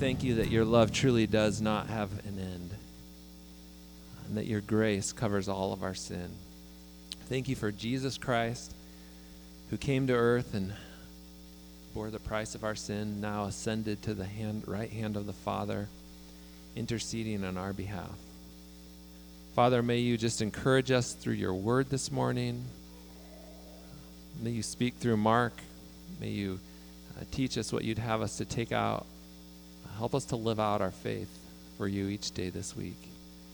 thank you that your love truly does not have an end, and that your grace covers all of our sin. Thank you for Jesus Christ, who came to earth and bore the price of our sin, now ascended to the right hand of the Father, interceding on our behalf. Father, may you just encourage us through your word this morning. May you speak through Mark. May you teach us what you'd have us to take out. Help us to live out our faith for you each day this week.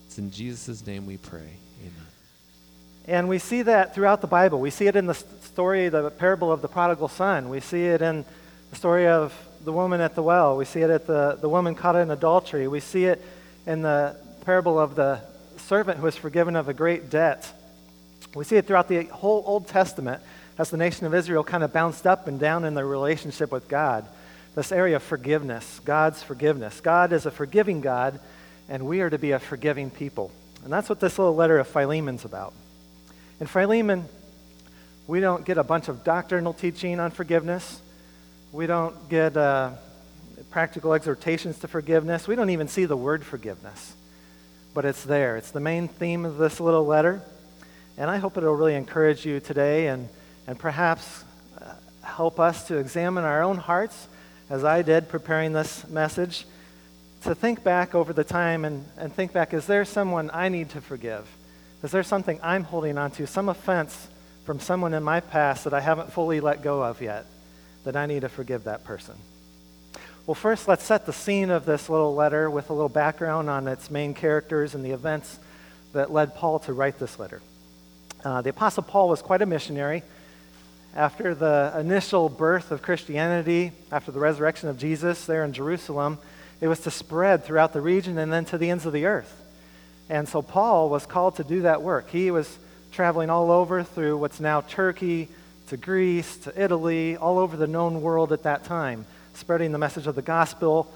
It's in Jesus' name we pray. Amen. And we see that throughout the Bible. We see it in the story, the parable of the prodigal son. We see it in the story of the woman at the well. We see it at the woman caught in adultery. We see it in the parable of the servant who was forgiven of a great debt. We see it throughout the whole Old Testament as the nation of Israel kind of bounced up and down in their relationship with God. This area of forgiveness, God's forgiveness. God is a forgiving God, and we are to be a forgiving people. And that's what this little letter of Philemon's about. In Philemon, we don't get a bunch of doctrinal teaching on forgiveness. We don't get practical exhortations to forgiveness. We don't even see the word forgiveness. But it's there. It's the main theme of this little letter. And I hope it'll really encourage you today and perhaps help us to examine our own hearts, as I did preparing this message, to think back over the time and think back, is there someone I need to forgive? Is there something I'm holding on to, some offense from someone in my past that I haven't fully let go of yet, that I need to forgive that person? Well, first, let's set the scene of this little letter with a little background on its main characters and the events that led Paul to write this letter. The Apostle Paul was quite a missionary. After the initial birth of Christianity, after the resurrection of Jesus there in Jerusalem, it was to spread throughout the region and then to the ends of the earth. And so Paul was called to do that work. He was traveling all over through what's now Turkey, to Greece, to Italy, all over the known world at that time, spreading the message of the gospel,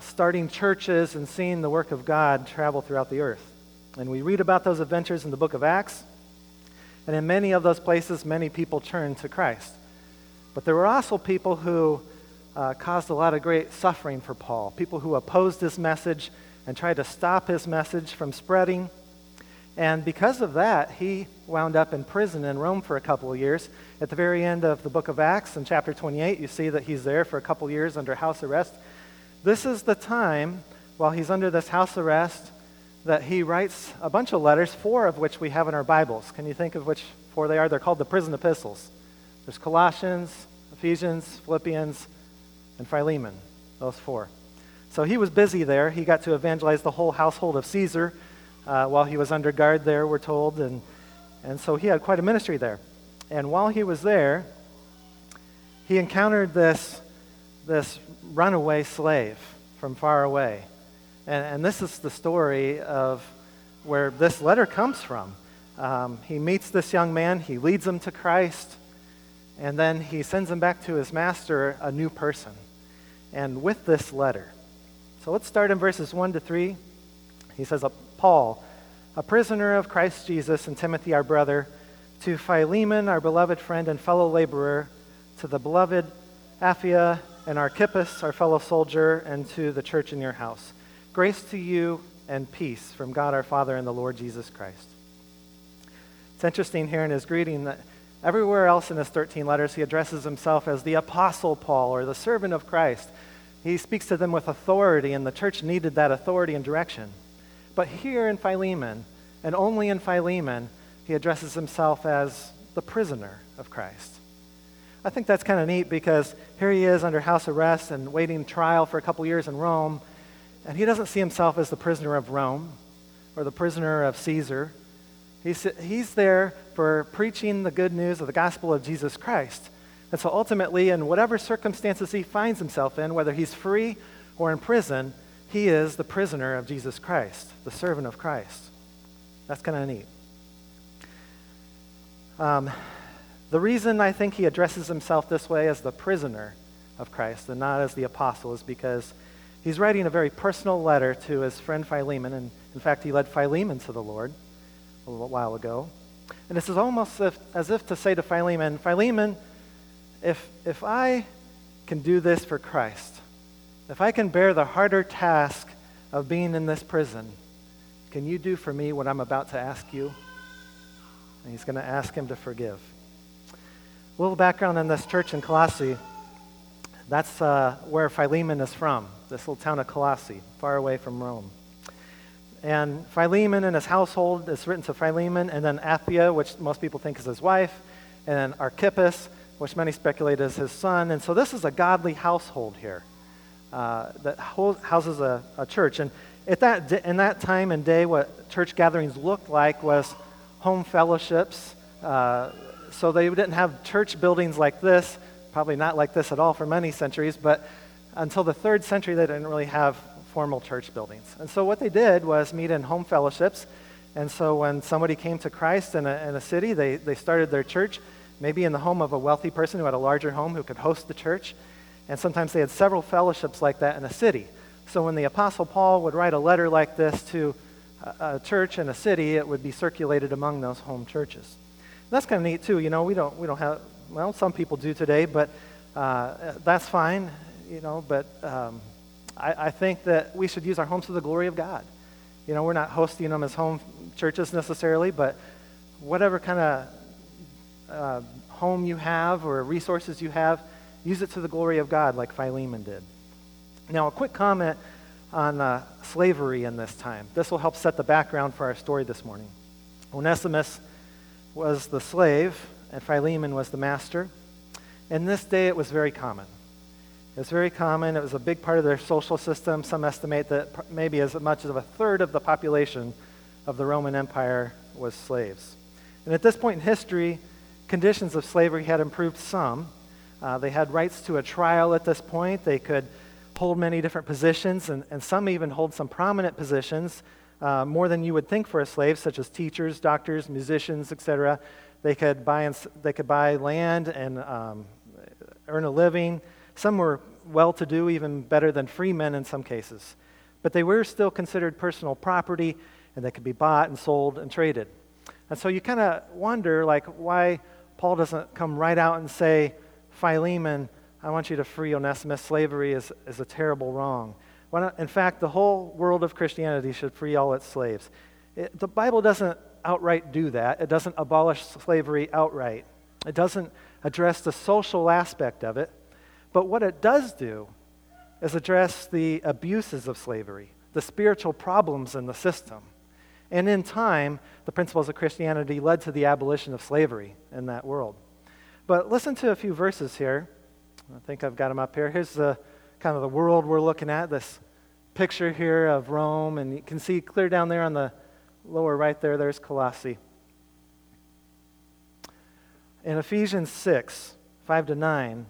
starting churches, and seeing the work of God travel throughout the earth. And we read about those adventures in the book of Acts. And in many of those places, many people turned to Christ. But there were also people who caused a lot of great suffering for Paul, people who opposed his message and tried to stop his message from spreading. And because of that, he wound up in prison in Rome for a couple of years. At the very end of the book of Acts, in chapter 28, you see that he's there for a couple of years under house arrest. This is the time, while he's under this house arrest, that he writes a bunch of letters, four of which we have in our Bibles. Can you think of which four they are? They're called the prison epistles. There's Colossians, Ephesians, Philippians, and Philemon, those four. So he was busy there. He got to evangelize the whole household of Caesar while he was under guard there, we're told. And so he had quite a ministry there. And while he was there, he encountered this runaway slave from far away. And this is the story of where this letter comes from. He meets this young man. He leads him to Christ. And then he sends him back to his master, a new person. And with this letter. So let's start in verses 1-3. He says, Paul, a prisoner of Christ Jesus, and Timothy, our brother, to Philemon, our beloved friend and fellow laborer, to the beloved Apphia and Archippus, our fellow soldier, and to the church in your house. Grace to you and peace from God our Father and the Lord Jesus Christ. It's interesting here in his greeting that everywhere else in his 13 letters, he addresses himself as the Apostle Paul or the servant of Christ. He speaks to them with authority, and the church needed that authority and direction. But here in Philemon, and only in Philemon, he addresses himself as the prisoner of Christ. I think that's kind of neat because here he is under house arrest and waiting trial for a couple years in Rome, and he doesn't see himself as the prisoner of Rome or the prisoner of Caesar. He's there for preaching the good news of the gospel of Jesus Christ. And so ultimately, in whatever circumstances he finds himself in, whether he's free or in prison, he is the prisoner of Jesus Christ, the servant of Christ. That's kind of neat. The reason I think he addresses himself this way as the prisoner of Christ and not as the apostle is because he's writing a very personal letter to his friend Philemon. And in fact, he led Philemon to the Lord a little while ago. And this is almost as if to say to Philemon, if I can do this for Christ, if I can bear the harder task of being in this prison, can you do for me what I'm about to ask you? And he's going to ask him to forgive. A little background on this church in Colossae. That's where Philemon is from, this little town of Colossae, far away from Rome. And Philemon and his household is written to Philemon, and then Apphia, which most people think is his wife, and then Archippus, which many speculate is his son. And so this is a godly household here that houses a church. And at that in that time and day, what church gatherings looked like was home fellowships. So they didn't have church buildings like this, probably not like this at all for many centuries, but until the 3rd century, they didn't really have formal church buildings. And so what they did was meet in home fellowships. And so when somebody came to Christ in a city, they started their church, maybe in the home of a wealthy person who had a larger home who could host the church. And sometimes they had several fellowships like that in a city. So when the Apostle Paul would write a letter like this to a church in a city, it would be circulated among those home churches. And that's kind of neat too. You know, we don't have, well, some people do today, but that's fine, you know, but I think that we should use our homes for the glory of God. You know, we're not hosting them as home churches necessarily, but whatever kind of home you have or resources you have, use it to the glory of God like Philemon did. Now, a quick comment on slavery in this time. This will help set the background for our story this morning. Onesimus was the slave, and Philemon was the master. In this day, it was very common. It was very common. It was a big part of their social system. Some estimate that maybe as much as a third of the population of the Roman Empire was slaves. And at this point in history, conditions of slavery had improved some. They had rights to a trial at this point. They could hold many different positions, and some even hold some prominent positions, more than you would think for a slave, such as teachers, doctors, musicians, etc. They could buy land and earn a living. Some were well-to-do, even better than free men in some cases. But they were still considered personal property, and they could be bought and sold and traded. And so you kind of wonder, like, why Paul doesn't come right out and say, Philemon, I want you to free Onesimus. Slavery is a terrible wrong. Why not? In fact, the whole world of Christianity should free all its slaves. The Bible doesn't outright do that. It doesn't abolish slavery outright. It doesn't address the social aspect of it. But what it does do is address the abuses of slavery, the spiritual problems in the system. And in time, the principles of Christianity led to the abolition of slavery in that world. But listen to a few verses here. I think I've got them up here. Here's the kind of the world we're looking at, this picture here of Rome. And you can see clear down there on the lower right there, there's Colossae. In Ephesians 6, 5-9,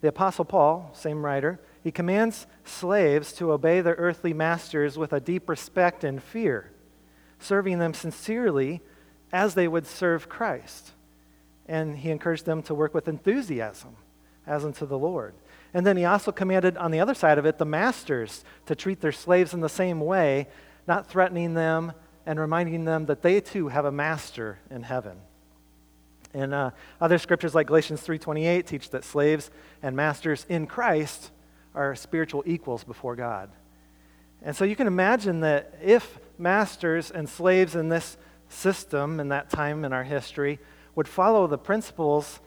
the Apostle Paul, same writer, he commands slaves to obey their earthly masters with a deep respect and fear, serving them sincerely as they would serve Christ. And he encouraged them to work with enthusiasm as unto the Lord. And then he also commanded, on the other side of it, the masters to treat their slaves in the same way, not threatening them and reminding them that they too have a master in heaven. And other scriptures like Galatians 3:28 teach that slaves and masters in Christ are spiritual equals before God. And so you can imagine that if masters and slaves in this system in that time in our history would follow the principles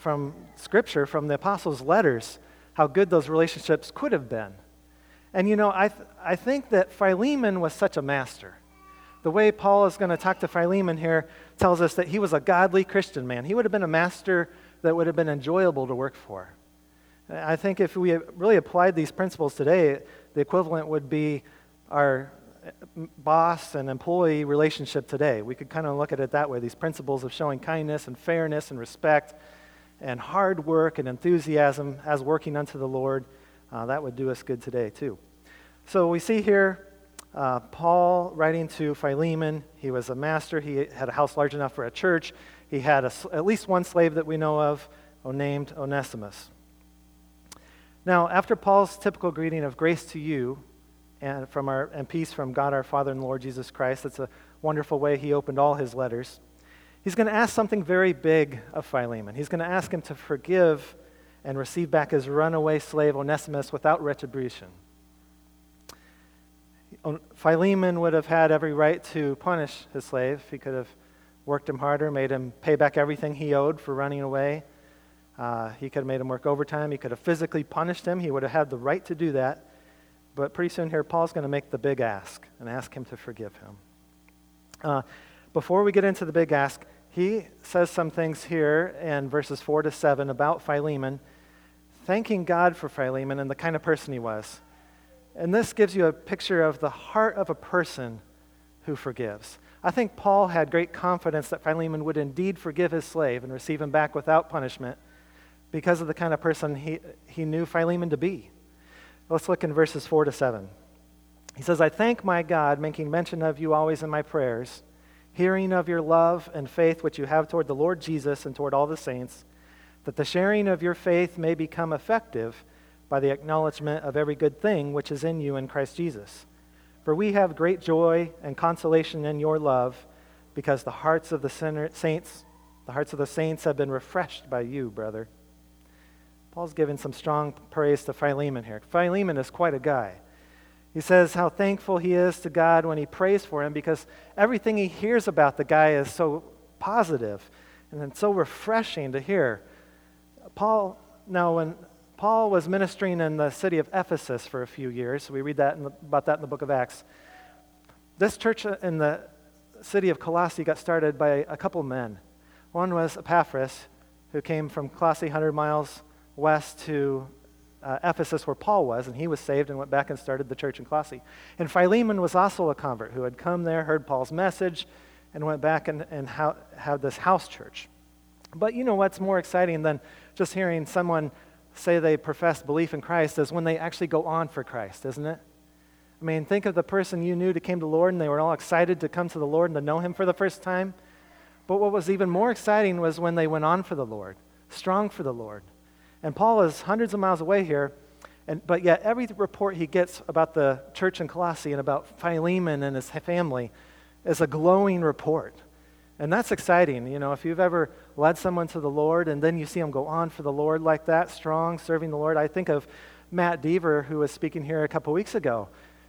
from Scripture, from the apostles' letters, how good those relationships could have been. And you know, I think that Philemon was such a master. The way Paul is going to talk to Philemon here tells us that he was a godly Christian man. He would have been a master that would have been enjoyable to work for. I think if we really applied these principles today, the equivalent would be our boss and employee relationship today. We could kind of look at it that way, these principles of showing kindness and fairness and respect and hard work and enthusiasm as working unto the Lord. That would do us good today too. So we see here, Paul writing to Philemon. He was a master. He had a house large enough for a church. He had at least one slave that we know of, named Onesimus. Now, after Paul's typical greeting of grace to you and peace from God our Father and Lord Jesus Christ, that's a wonderful way he opened all his letters, he's going to ask something very big of Philemon. He's going to ask him to forgive and received back his runaway slave Onesimus without retribution. Philemon would have had every right to punish his slave. He could have worked him harder, made him pay back everything he owed for running away. He could have made him work overtime. He could have physically punished him. He would have had the right to do that. But pretty soon here, Paul's going to make the big ask and ask him to forgive him. Before we get into the big ask, he says some things here in verses 4 to 7 about Philemon, thanking God for Philemon and the kind of person he was. And this gives you a picture of the heart of a person who forgives. I think Paul had great confidence that Philemon would indeed forgive his slave and receive him back without punishment because of the kind of person he knew Philemon to be. Let's look in verses 4 to 7. He says, "I thank my God, making mention of you always in my prayers, hearing of your love and faith which you have toward the Lord Jesus and toward all the saints, that the sharing of your faith may become effective by the acknowledgement of every good thing which is in you in Christ Jesus. For we have great joy and consolation in your love, because the hearts of the saints have been refreshed by you, brother." Paul's giving some strong praise to Philemon here. Philemon is quite a guy. He says how thankful he is to God when he prays for him, because everything he hears about the guy is so positive and it's so refreshing to hear. When Paul was ministering in the city of Ephesus for a few years, we read about that in the book of Acts. This church in the city of Colossae got started by a couple men. One was Epaphras, who came from Colossae 100 miles west to Ephesus where Paul was, and he was saved and went back and started the church in Colossae. And Philemon was also a convert who had come there, heard Paul's message, and went back and had this house church. But you know what's more exciting than just hearing someone say they profess belief in Christ is when they actually go on for Christ, isn't it? I mean, think of the person you knew that came to the Lord, and they were all excited to come to the Lord and to know him for the first time. But what was even more exciting was when they went on for the Lord, strong for the Lord. And Paul is hundreds of miles away here, but yet every report he gets about the church in Colossae and about Philemon and his family is a glowing report. And that's exciting. You know, if you've ever led someone to the Lord and then you see them go on for the Lord like that, strong, serving the Lord. I think of Matt Deaver, who was speaking here a couple weeks ago.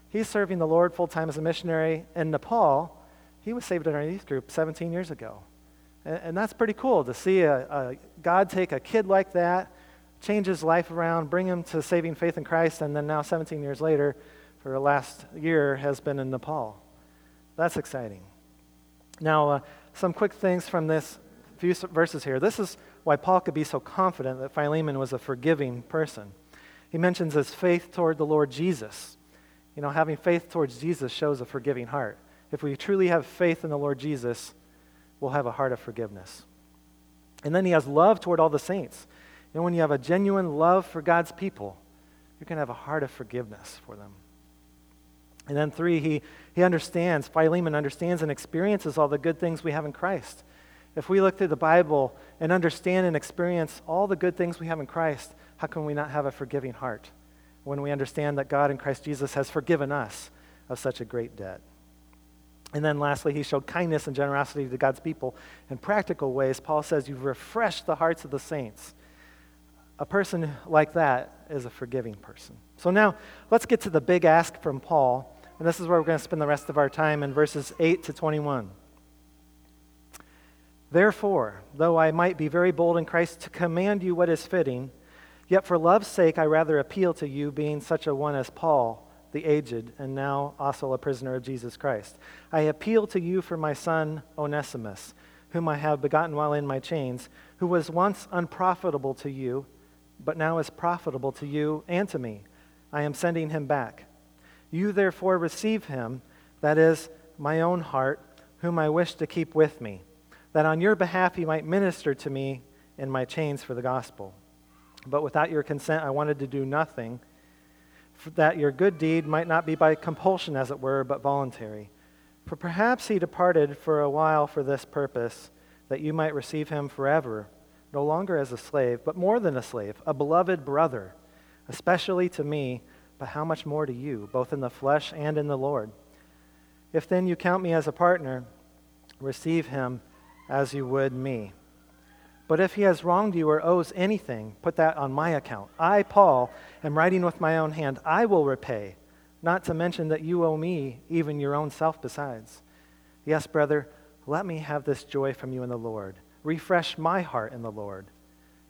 He's serving the Lord full-time as a missionary in Nepal. He was saved in our youth group 17 years ago. And that's pretty cool to see a God take a kid like that, change his life around, bring him to saving faith in Christ, and then now 17 years later, for the last year, has been in Nepal. That's exciting. Now, some quick things from this few verses here. This is why Paul could be so confident that Philemon was a forgiving person. He mentions his faith toward the Lord Jesus. You know, having faith towards Jesus shows a forgiving heart. If we truly have faith in the Lord Jesus, we'll have a heart of forgiveness. And then he has love toward all the saints. You know, when you have a genuine love for God's people, you can have a heart of forgiveness for them. And then 3, Philemon understands and experiences all the good things we have in Christ. If we look through the Bible and understand and experience all the good things we have in Christ, how can we not have a forgiving heart when we understand that God in Christ Jesus has forgiven us of such a great debt? And then lastly, he showed kindness and generosity to God's people in practical ways. Paul says, "You've refreshed the hearts of the saints." A person like that is a forgiving person. So now, let's get to the big ask from Paul, and this is where we're going to spend the rest of our time in verses 8 to 21. "Therefore, though I might be very bold in Christ to command you what is fitting, yet for love's sake I rather appeal to you, being such a one as Paul, the aged, and now also a prisoner of Jesus Christ. I appeal to you for my son Onesimus, whom I have begotten while in my chains, who was once unprofitable to you, but now is profitable to you and to me. I am sending him back. You therefore receive him, that is, my own heart, whom I wish to keep with me, that on your behalf he might minister to me in my chains for the gospel. But without your consent I wanted to do nothing, that your good deed might not be by compulsion, as it were, but voluntary. For perhaps he departed for a while for this purpose, that you might receive him forever, no longer as a slave, but more than a slave, a beloved brother, especially to me, but how much more to you, both in the flesh and in the Lord. If then you count me as a partner, receive him as you would me. But if he has wronged you or owes anything, put that on my account. I, Paul, am writing with my own hand. I will repay, not to mention that you owe me even your own self besides. Yes, brother, let me have this joy from you in the Lord. Refresh my heart in the Lord.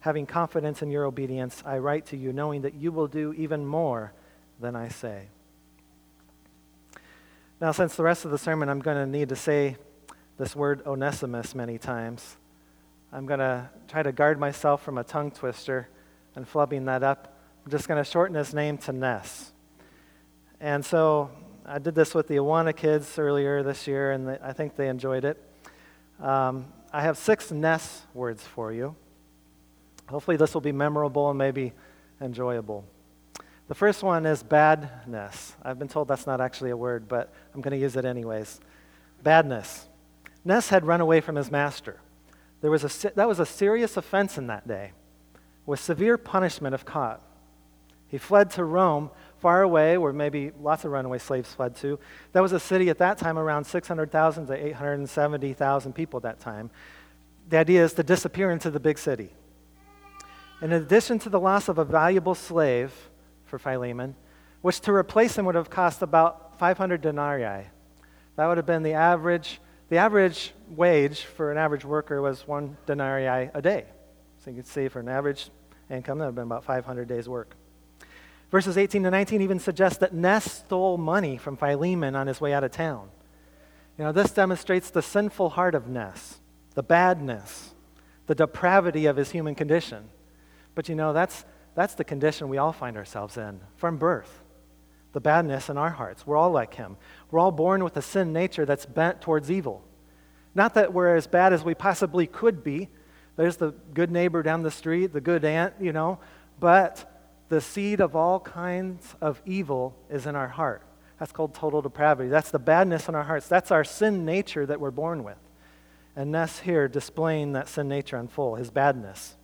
Having confidence in your obedience, I write to you, knowing that you will do even more than I say. Now, since the rest of the sermon, I'm going to need to say this word Onesimus many times. I'm going to try to guard myself from a tongue twister and flubbing that up. I'm just going to shorten his name to Ness. And so I did this with the Awana kids earlier this year, and I think they enjoyed it. I have 6 Ness words for you. Hopefully this will be memorable and maybe enjoyable. The first one is badness. I've been told that's not actually a word, but I'm going to use it anyways. Badness. Ness had run away from his master. That was a serious offense in that day, with severe punishment if caught. He fled to Rome, far away, where maybe lots of runaway slaves fled to. That was a city at that time around 600,000 to 870,000 people at that time. The idea is to disappear into the big city. In addition to the loss of a valuable slave for Philemon, which to replace him would have cost about 500 denarii. That would have been the average. The average wage for an average worker was 1 denarii a day. So you can see for an average income, that would have been about 500 days' work. Verses 18 to 19 even suggest that Ness stole money from Philemon on his way out of town. You know, this demonstrates the sinful heart of Ness, the badness, the depravity of his human condition. But you know, that's the condition we all find ourselves in from birth. The badness in our hearts. We're all like him. We're all born with a sin nature that's bent towards evil. Not that we're as bad as we possibly could be. There's the good neighbor down the street, the good aunt, you know. But the seed of all kinds of evil is in our heart. That's called total depravity. That's the badness in our hearts. That's our sin nature that we're born with. And Ness here displaying that sin nature in full, his badness.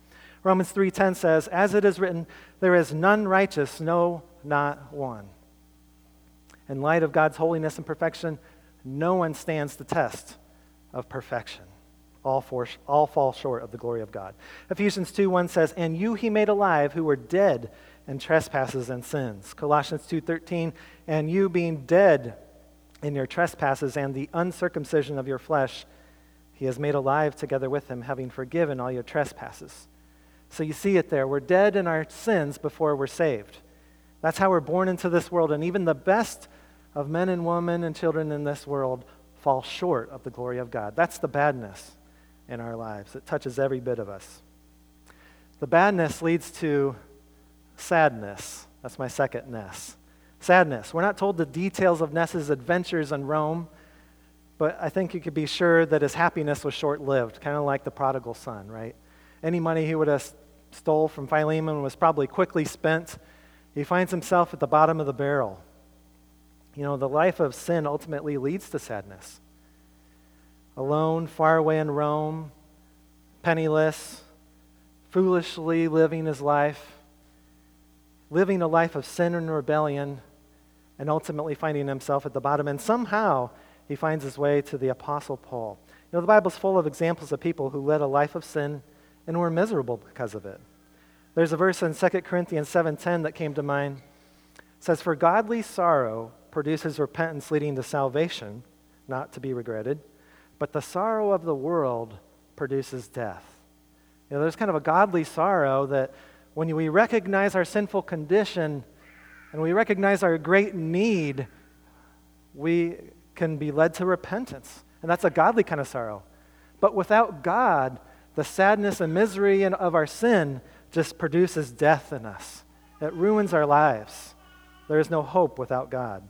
Romans 3:10 says, as it is written, there is none righteous, no, not one. In light of God's holiness and perfection, no one stands the test of perfection. All fall short of the glory of God. Ephesians 2:1 says, and you he made alive who were dead in trespasses and sins. Colossians 2:13, and you being dead in your trespasses and the uncircumcision of your flesh, he has made alive together with him, having forgiven all your trespasses. So you see it there. We're dead in our sins before we're saved. That's how we're born into this world, and even the best of men and women and children in this world fall short of the glory of God. That's the badness in our lives. It touches every bit of us. The badness leads to sadness. That's my second Ness. Sadness. We're not told the details of Ness's adventures in Rome, but I think you could be sure that his happiness was short-lived, kind of like the prodigal son, right? Any money he would have stole from Philemon was probably quickly spent. He finds himself at the bottom of the barrel. You know, the life of sin ultimately leads to sadness. Alone, far away in Rome, penniless, foolishly living his life, living a life of sin and rebellion, and ultimately finding himself at the bottom. And somehow, he finds his way to the Apostle Paul. You know, the Bible's full of examples of people who led a life of sin and were miserable because of it. There's a verse in 2 Corinthians 7:10 that came to mind. It says, for godly sorrow produces repentance leading to salvation, not to be regretted, but the sorrow of the world produces death. You know, there's kind of a godly sorrow that when we recognize our sinful condition and we recognize our great need, we can be led to repentance. And that's a godly kind of sorrow. But without God, the sadness and misery of our sin just produces death in us. It ruins our lives. There is no hope without God.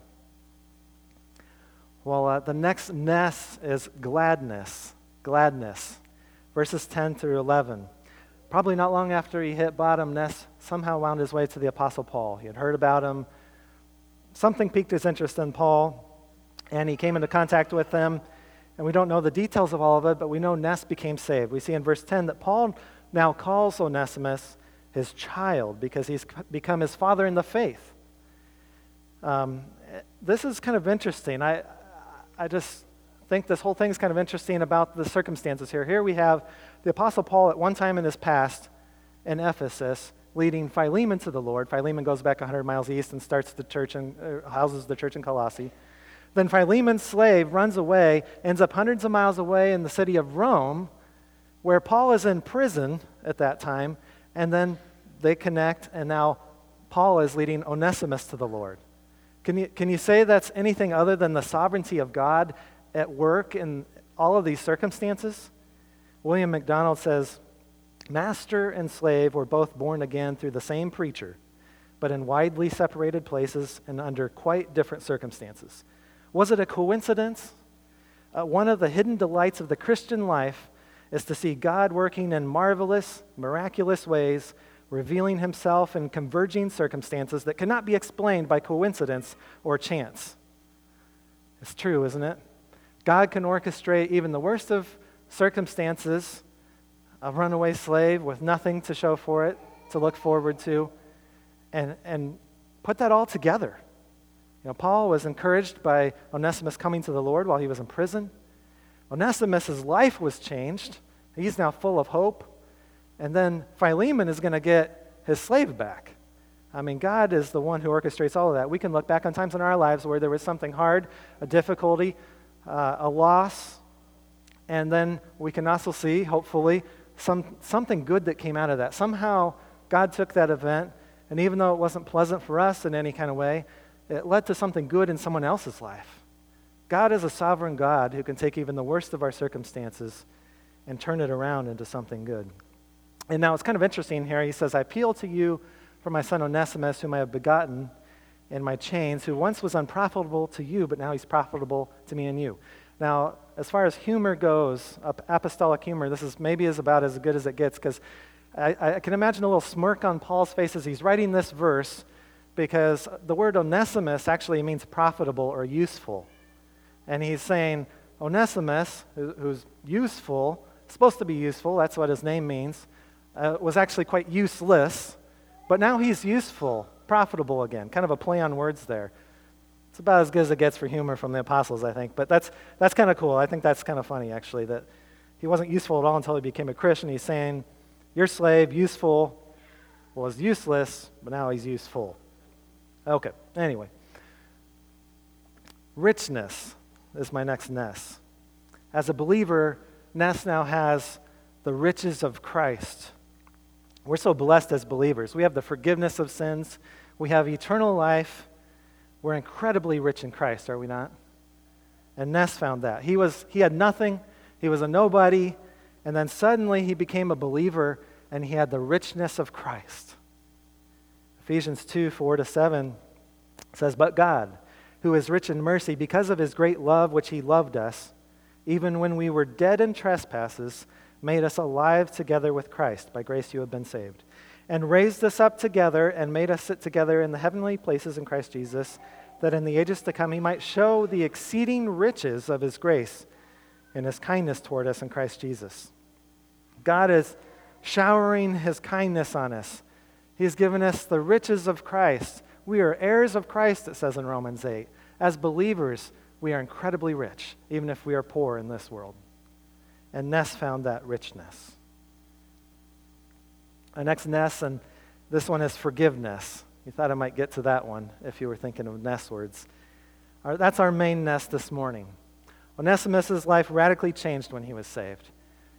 Well, the next Ness is gladness. Gladness. Verses 10 through 11. Probably not long after he hit bottom, Ness somehow wound his way to the Apostle Paul. He had heard about him. Something piqued his interest in Paul, and he came into contact with him. And we don't know the details of all of it, but we know Ness became saved. We see in verse 10 that Paul now calls Onesimus his child because he's become his father in the faith. This is kind of interesting. I just think this whole thing's kind of interesting about the circumstances here. Here we have the Apostle Paul at one time in his past in Ephesus leading Philemon to the Lord. Philemon goes back 100 miles east and starts the church and houses the church in Colossae. Then Philemon's slave runs away, ends up hundreds of miles away in the city of Rome, where Paul is in prison at that time, and then they connect, and now Paul is leading Onesimus to the Lord. Can you say that's anything other than the sovereignty of God at work in all of these circumstances? William MacDonald says, "Master and slave were both born again through the same preacher, but in widely separated places and under quite different circumstances. Was it a coincidence? One of the hidden delights of the Christian life is to see God working in marvelous, miraculous ways, revealing himself in converging circumstances that cannot be explained by coincidence or chance." It's true, isn't it? God can orchestrate even the worst of circumstances, a runaway slave with nothing to show for it, to look forward to, and put that all together. You know, Paul was encouraged by Onesimus coming to the Lord while he was in prison. Onesimus' life was changed. He's now full of hope. And then Philemon is going to get his slave back. I mean, God is the one who orchestrates all of that. We can look back on times in our lives where there was something hard, a difficulty, a loss. And then we can also see, hopefully, something good that came out of that. Somehow, God took that event, and even though it wasn't pleasant for us in any kind of way, it led to something good in someone else's life. God is a sovereign God who can take even the worst of our circumstances and turn it around into something good. And now it's kind of interesting here. He says, "I appeal to you for my son Onesimus, whom I have begotten in my chains, who once was unprofitable to you, but now he's profitable to me and you." Now, as far as humor goes, apostolic humor, this is maybe is about as good as it gets, because I can imagine a little smirk on Paul's face as he's writing this verse, because the word Onesimus actually means profitable or useful. And he's saying Onesimus, who's useful, supposed to be useful, that's what his name means, was actually quite useless, but now he's useful, profitable again. Kind of a play on words there. It's about as good as it gets for humor from the apostles, I think, but that's kind of cool. I think that's kind of funny, actually, that he wasn't useful at all until he became a Christian. He's saying, your slave, useful, was useless, but now he's useful. Okay, anyway. Richness is my next ness. As a believer, Ness now has the riches of Christ. We're so blessed as believers. We have the forgiveness of sins. We have eternal life. We're incredibly rich in Christ, are we not? And Ness found that. He had nothing. He was a nobody. And then suddenly he became a believer, and he had the richness of Christ. Ephesians 2:4-7 says, "But God, who is rich in mercy, because of his great love which he loved us, even when we were dead in trespasses, made us alive together with Christ. By grace you have been saved. And raised us up together and made us sit together in the heavenly places in Christ Jesus, that in the ages to come he might show the exceeding riches of his grace and his kindness toward us in Christ Jesus." God is showering his kindness on us. He's given us the riches of Christ. We are heirs of Christ, it says in Romans 8. As believers, we are incredibly rich, even if we are poor in this world. And Ness found that richness. Our next Ness, and this one is forgiveness. You thought I might get to that one if you were thinking of Ness words. That's our main Ness this morning. Onesimus' life radically changed when he was saved.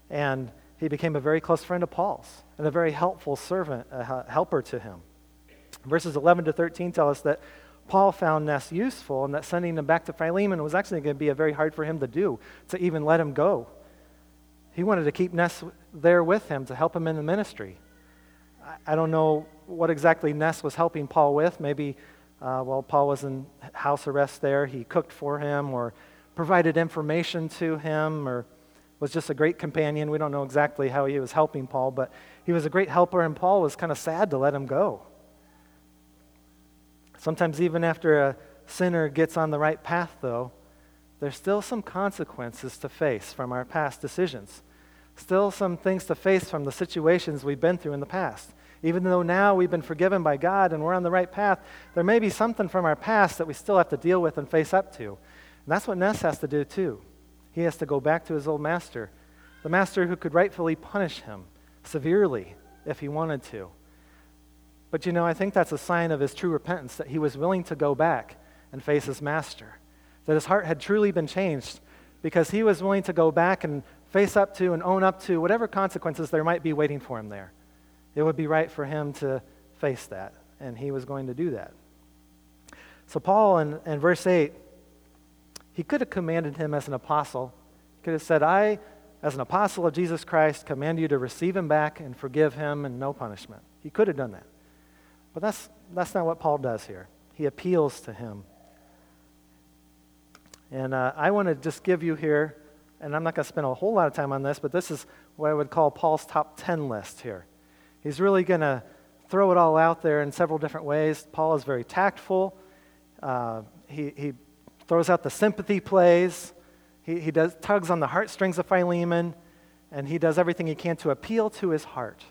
And he became a very close friend of Paul's and a very helpful servant, a helper to him. Verses 11-13 tell us that Paul found Ness useful and that sending him back to Philemon was actually going to be very hard for him to do, to even let him go. He wanted to keep Ness there with him to help him in the ministry. I don't know what exactly Ness was helping Paul with. Maybe while Paul was in house arrest there, he cooked for him or provided information to him or was just a great companion. We don't know exactly how he was helping Paul, but he was a great helper, and Paul was kind of sad to let him go. Sometimes even after a sinner gets on the right path, though, there's still some consequences to face from our past decisions. Still some things to face from the situations we've been through in the past. Even though now we've been forgiven by God and we're on the right path, there may be something from our past that we still have to deal with and face up to. And that's what Ness has to do, too. he has to go back to his old master, the master who could rightfully punish him severely if he wanted to. But you know, I think that's a sign of his true repentance, that he was willing to go back and face his master, that his heart had truly been changed because he was willing to go back and face up to and own up to whatever consequences there might be waiting for him there. It would be right for him to face that, and he was going to do that. So Paul, in verse 8, he could have commanded him as an apostle. He could have said, I, as an apostle of Jesus Christ, command you to receive him back and forgive him and no punishment. He could have done that. But that's not what Paul does here. He appeals to him. And I want to just give you here, and I'm not going to spend a whole lot of time on this, but this is what I would call Paul's top 10 list here. He's really going to throw it all out there in several different ways. Paul is very tactful. He throws out the sympathy plays. He does tugs on the heartstrings of Philemon, and he does everything he can to appeal to his heart.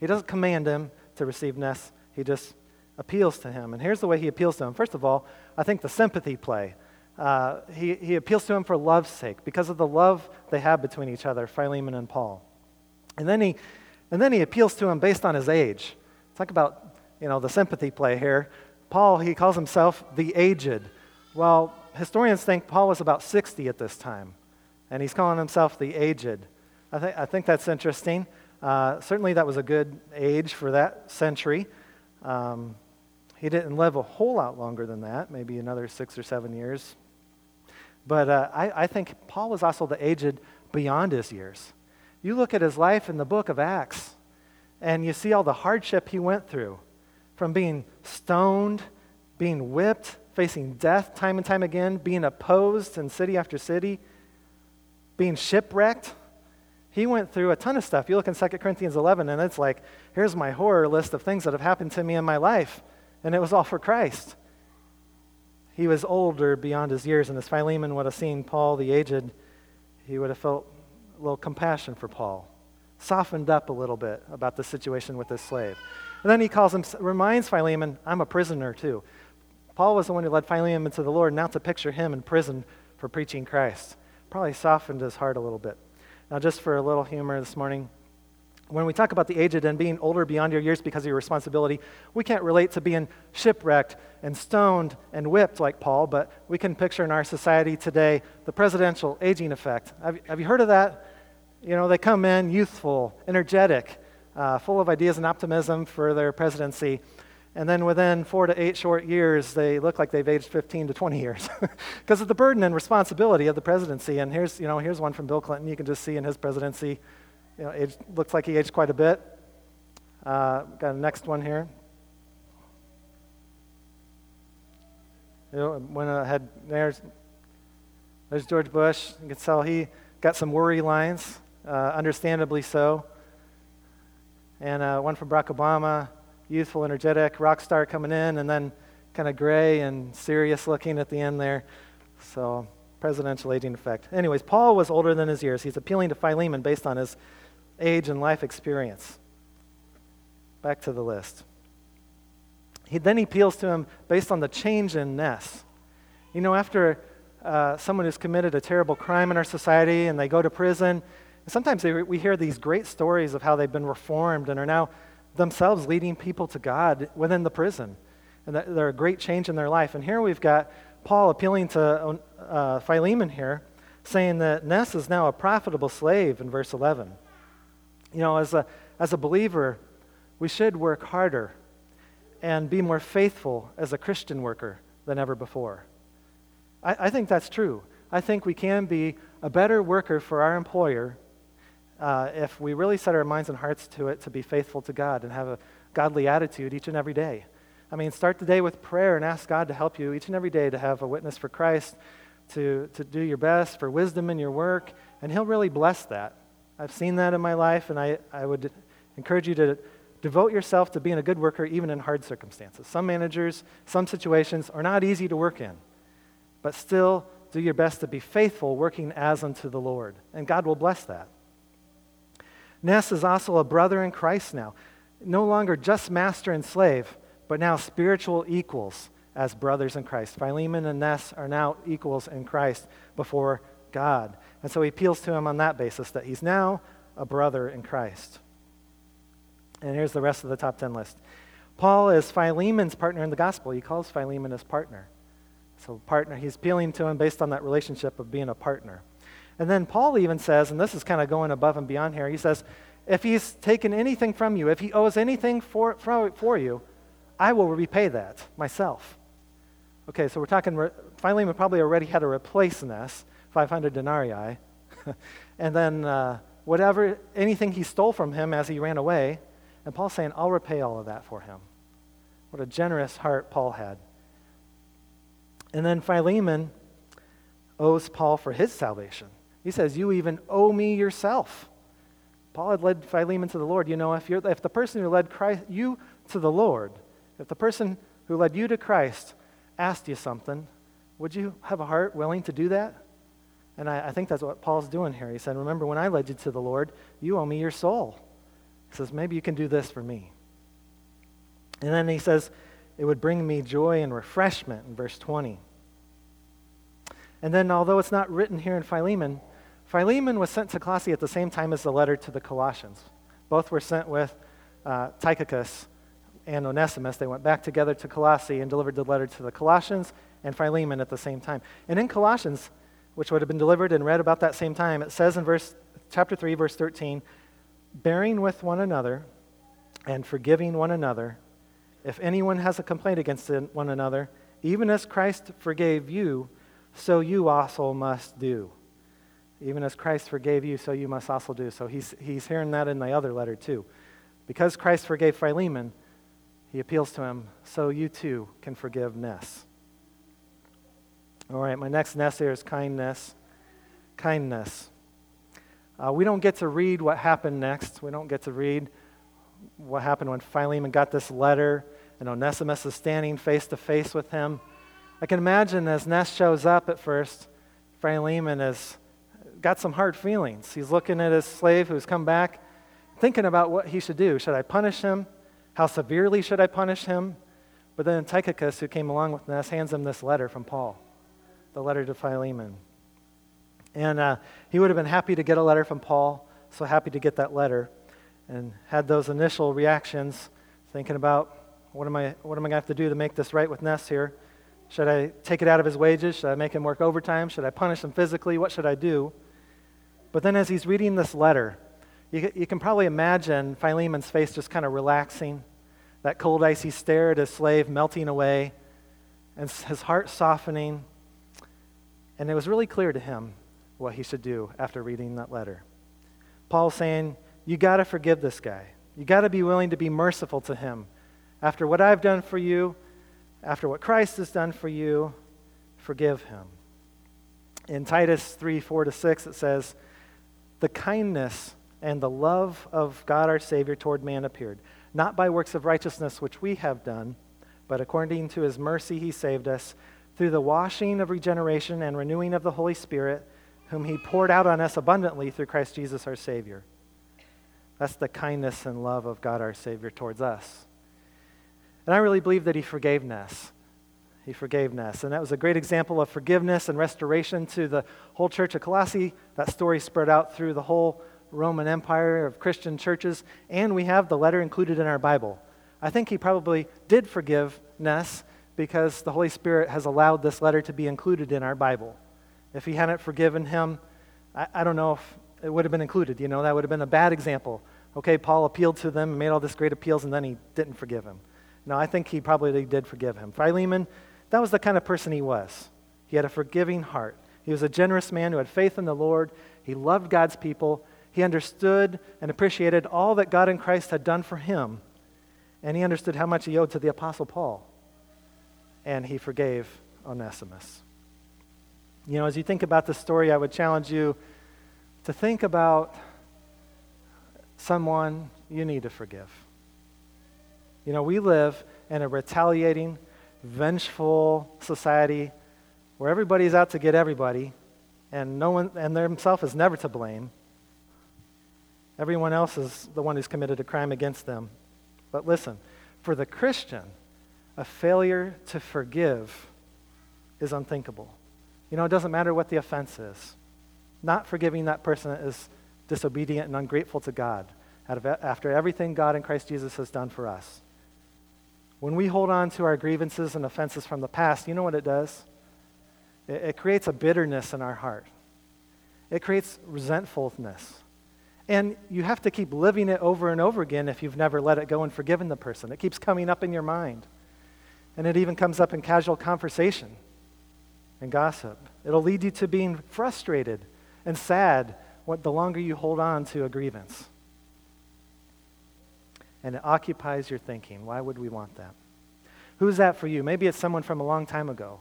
He doesn't command him to receive Ness. He just appeals to him. And here's the way he appeals to him. First of all, I think the sympathy play. He appeals to him for love's sake, because of the love they have between each other, Philemon and Paul. And then he appeals to him based on his age. Talk about, you know, the sympathy play here. Paul, he calls himself the aged. Well, historians think Paul was about 60 at this time, and he's calling himself the aged. I think that's interesting. Certainly that was a good age for that century. He didn't live a whole lot longer than that, maybe another 6 or 7 years. But I think Paul was also the aged beyond his years. You look at his life in the book of Acts, and you see all the hardship he went through, from being stoned, being whipped, facing death time and time again, being opposed in city after city, being shipwrecked. He went through a ton of stuff. You look in 2 Corinthians 11, and it's like, here's my horror list of things that have happened to me in my life, and it was all for Christ. He was older beyond his years, and as Philemon would have seen Paul the aged, he would have felt a little compassion for Paul, softened up a little bit about the situation with his slave. And then he reminds Philemon, I'm a prisoner too. Paul was the one who led Philemon to the Lord, now to picture him in prison for preaching Christ. Probably softened his heart a little bit. Now just for a little humor this morning, when we talk about the aged and being older beyond your years because of your responsibility, we can't relate to being shipwrecked and stoned and whipped like Paul, but we can picture in our society today the presidential aging effect. Have you heard of that? You know, they come in youthful, energetic, full of ideas and optimism for their presidency, and then within 4 to 8 short years, they look like they've aged 15 to 20 years because of the burden and responsibility of the presidency. And here's one from Bill Clinton. You can just see in his presidency, you know, it looks like he aged quite a bit. Got a next one here. You know, went ahead. There's George Bush. You can tell he got some worry lines, understandably so. And one from Barack Obama, youthful, energetic, rock star coming in, and then kind of gray and serious looking at the end there. So presidential aging effect. Anyways, Paul was older than his years. He's appealing to Philemon based on his age and life experience. Back to the list. He appeals to him based on the change in Ness. You know, after someone who's committed a terrible crime in our society and they go to prison, and sometimes we hear these great stories of how they've been reformed and are now themselves leading people to God within the prison. And that they're a great change in their life. And here we've got Paul appealing to Philemon here, saying that Ness is now a profitable slave in verse 11. You know, as a believer, we should work harder and be more faithful as a Christian worker than ever before. I think that's true. I think we can be a better worker for our employer if we really set our minds and hearts to it, to be faithful to God and have a godly attitude each and every day. I mean, start the day with prayer and ask God to help you each and every day to have a witness for Christ, to do your best, for wisdom in your work, and he'll really bless that. I've seen that in my life, and I would encourage you to devote yourself to being a good worker even in hard circumstances. Some managers, some situations are not easy to work in, but still do your best to be faithful working as unto the Lord, and God will bless that. Ness is also a brother in Christ now, no longer just master and slave, but now spiritual equals as brothers in Christ. Philemon and Ness are now equals in Christ before God. And so he appeals to him on that basis, that he's now a brother in Christ. And here's the rest of the top 10 list. Paul is Philemon's partner in the gospel. He calls Philemon his partner. So partner, he's appealing to him based on that relationship of being a partner. And then Paul even says, and this is kind of going above and beyond here, he says, if he's taken anything from you, if he owes anything for you, I will repay that myself. Okay, so we're talking, Philemon probably already had a replaceness, 500 denarii, and then anything he stole from him as he ran away, and Paul's saying, I'll repay all of that for him. What a generous heart Paul had. And then Philemon owes Paul for his salvation. He says, you even owe me yourself. Paul had led Philemon to the Lord. You know, if the person who led you to the Lord, if the person who led you to Christ asked you something, would you have a heart willing to do that? And I think that's what Paul's doing here. He said, remember, when I led you to the Lord, you owe me your soul. He says, maybe you can do this for me. And then he says, it would bring me joy and refreshment in verse 20. And then, although it's not written here in Philemon, Philemon was sent to Colossae at the same time as the letter to the Colossians. Both were sent with Tychicus and Onesimus. They went back together to Colossae and delivered the letter to the Colossians and Philemon at the same time. And in Colossians, which would have been delivered and read about that same time, it says in chapter 3, verse 13, bearing with one another and forgiving one another, if anyone has a complaint against one another, even as Christ forgave you, so you also must do. Even as Christ forgave you, so you must also do. So he's hearing that in the other letter too. Because Christ forgave Philemon, he appeals to him, so you too can forgive Ness. All right, my next Ness here is kindness. Kindness. We don't get to read what happened next. We don't get to read what happened when Philemon got this letter and Onesimus is standing face to face with him. I can imagine as Ness shows up at first, Philemon has got some hard feelings. He's looking at his slave who's come back, thinking about what he should do. Should I punish him? How severely should I punish him? But then Tychicus, who came along with Ness, hands him this letter from Paul, the letter to Philemon. And he would have been happy to get a letter from Paul, so happy to get that letter. And had those initial reactions, thinking about what am I going to have to do to make this right with Ness here? Should I take it out of his wages? Should I make him work overtime? Should I punish him physically? What should I do? But then as he's reading this letter, you can probably imagine Philemon's face just kind of relaxing, that cold icy stare at his slave melting away, and his heart softening. And it was really clear to him what he should do after reading that letter. Paul's saying, you got to forgive this guy. You got to be willing to be merciful to him. After what I've done for you, after what Christ has done for you, forgive him. In Titus 3, 4-6, it says, the kindness and the love of God our Savior toward man appeared, not by works of righteousness which we have done, but according to his mercy he saved us through the washing of regeneration and renewing of the Holy Spirit, whom he poured out on us abundantly through Christ Jesus our Savior. That's the kindness and love of God our Savior towards us. And I really believe that he forgave Ness. He forgave Ness. And that was a great example of forgiveness and restoration to the whole church of Colossae. That story spread out through the whole Roman Empire of Christian churches. And we have the letter included in our Bible. I think he probably did forgive Ness because the Holy Spirit has allowed this letter to be included in our Bible. If he hadn't forgiven him, I don't know if it would have been included. You know, that would have been a bad example. Okay, Paul appealed to them, made all this great appeals, and then he didn't forgive him. No, I think he probably did forgive him. Philemon, that was the kind of person he was. He had a forgiving heart. He was a generous man who had faith in the Lord. He loved God's people. He understood and appreciated all that God in Christ had done for him. And he understood how much he owed to the Apostle Paul. And he forgave Onesimus. You know, as you think about this story, I would challenge you to think about someone you need to forgive. You know, we live in a retaliating, vengeful society where everybody's out to get everybody, and no one and themselves is never to blame. Everyone else is the one who's committed a crime against them. But listen, for the Christian, a failure to forgive is unthinkable. You know, it doesn't matter what the offense is. not forgiving that person is disobedient and ungrateful to God after everything God in Christ Jesus has done for us. When we hold on to our grievances and offenses from the past, you know what it does? It creates a bitterness in our heart. It creates resentfulness. And you have to keep living it over and over again if you've never let it go and forgiven the person. It keeps coming up in your mind. And it even comes up in casual conversation and gossip. It'll lead you to being frustrated and sad the longer you hold on to a grievance. And it occupies your thinking. Why would we want that? Who's that for you? Maybe it's someone from a long time ago.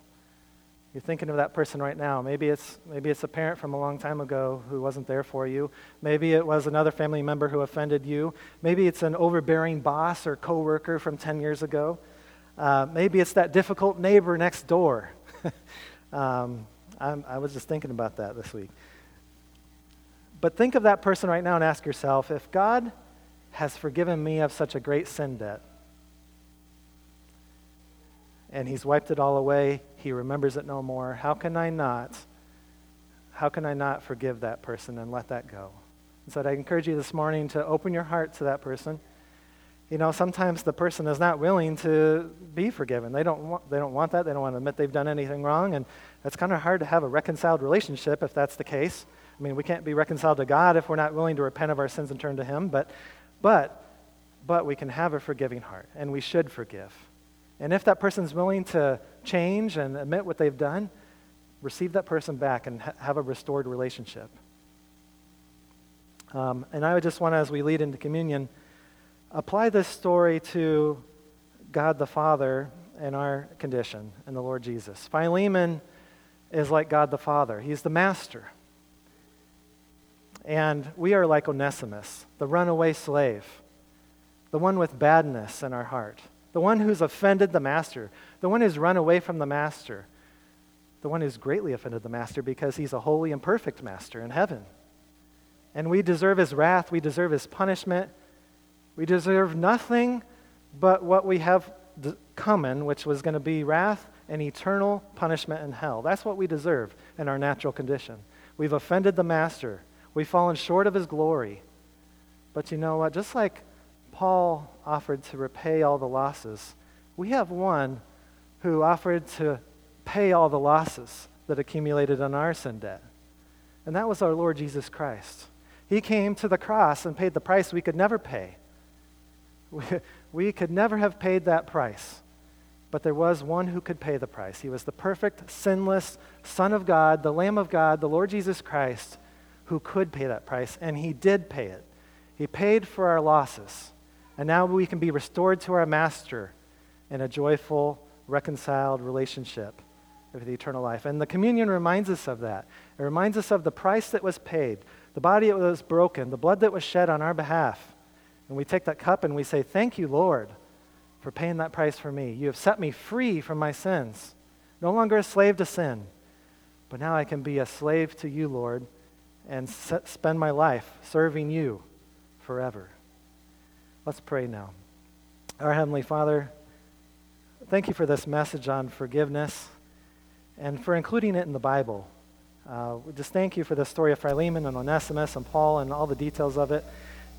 You're thinking of that person right now. Maybe it's a parent from a long time ago who wasn't there for you. Maybe it was another family member who offended you. Maybe it's an overbearing boss or coworker from 10 years ago. Maybe it's that difficult neighbor next door. I was just thinking about that this week. But think of that person right now and ask yourself, if God has forgiven me of such a great sin debt, and he's wiped it all away, he remembers it no more, how can I not forgive that person and let that go? And so I encourage you this morning to open your heart to that person. You know, sometimes the person is not willing to be forgiven. They don't want that. They don't want to admit they've done anything wrong, and it's kind of hard to have a reconciled relationship if that's the case. I mean, we can't be reconciled to God if we're not willing to repent of our sins and turn to him, but we can have a forgiving heart, and we should forgive. And if that person's willing to change and admit what they've done, receive that person back and have a restored relationship. And I would just want to, as we lead into communion, apply this story to God the Father and our condition and the Lord Jesus. Philemon is like God the Father. He's the master. And we are like Onesimus, the runaway slave, the one with badness in our heart. The one who's offended the master, the one who's run away from the master, the one who's greatly offended the master because he's a holy and perfect master in heaven. And we deserve his wrath, we deserve his punishment, we deserve nothing but what we have coming, which was going to be wrath and eternal punishment in hell. That's what we deserve in our natural condition. We've offended the master, we've fallen short of his glory. But you know what, just like Paul offered to repay all the losses, we have one who offered to pay all the losses that accumulated on our sin debt. And that was our Lord Jesus Christ. He came to the cross and paid the price we could never pay. We could never have paid that price. But there was one who could pay the price. He was the perfect, sinless Son of God, the Lamb of God, the Lord Jesus Christ, who could pay that price, and he did pay it. He paid for our losses. And now we can be restored to our master in a joyful, reconciled relationship with eternal life. And the communion reminds us of that. It reminds us of the price that was paid, the body that was broken, the blood that was shed on our behalf. And we take that cup and we say, thank you, Lord, for paying that price for me. You have set me free from my sins. No longer a slave to sin, but now I can be a slave to you, Lord, and spend my life serving you forever. Let's pray now. Our Heavenly Father, thank you for this message on forgiveness and for including it in the Bible. We just thank you for the story of Philemon and Onesimus and Paul and all the details of it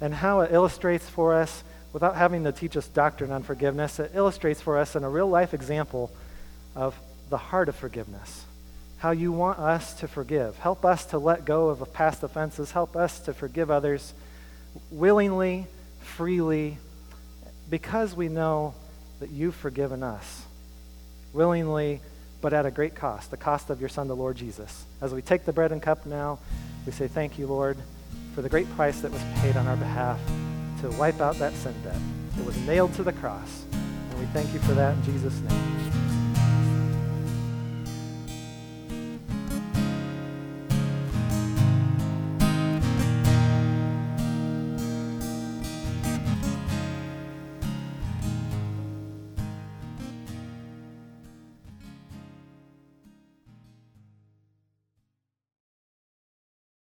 and how it illustrates for us, without having to teach us doctrine on forgiveness, it illustrates for us in a real-life example of the heart of forgiveness, how you want us to forgive. Help us to let go of past offenses. Help us to forgive others willingly, freely, because we know that you've forgiven us willingly, but at a great cost, the cost of your Son, the Lord Jesus. As we take the bread and cup now, we say thank you, Lord, for the great price that was paid on our behalf to wipe out that sin debt. It was nailed to the cross, and we thank you for that in Jesus' name.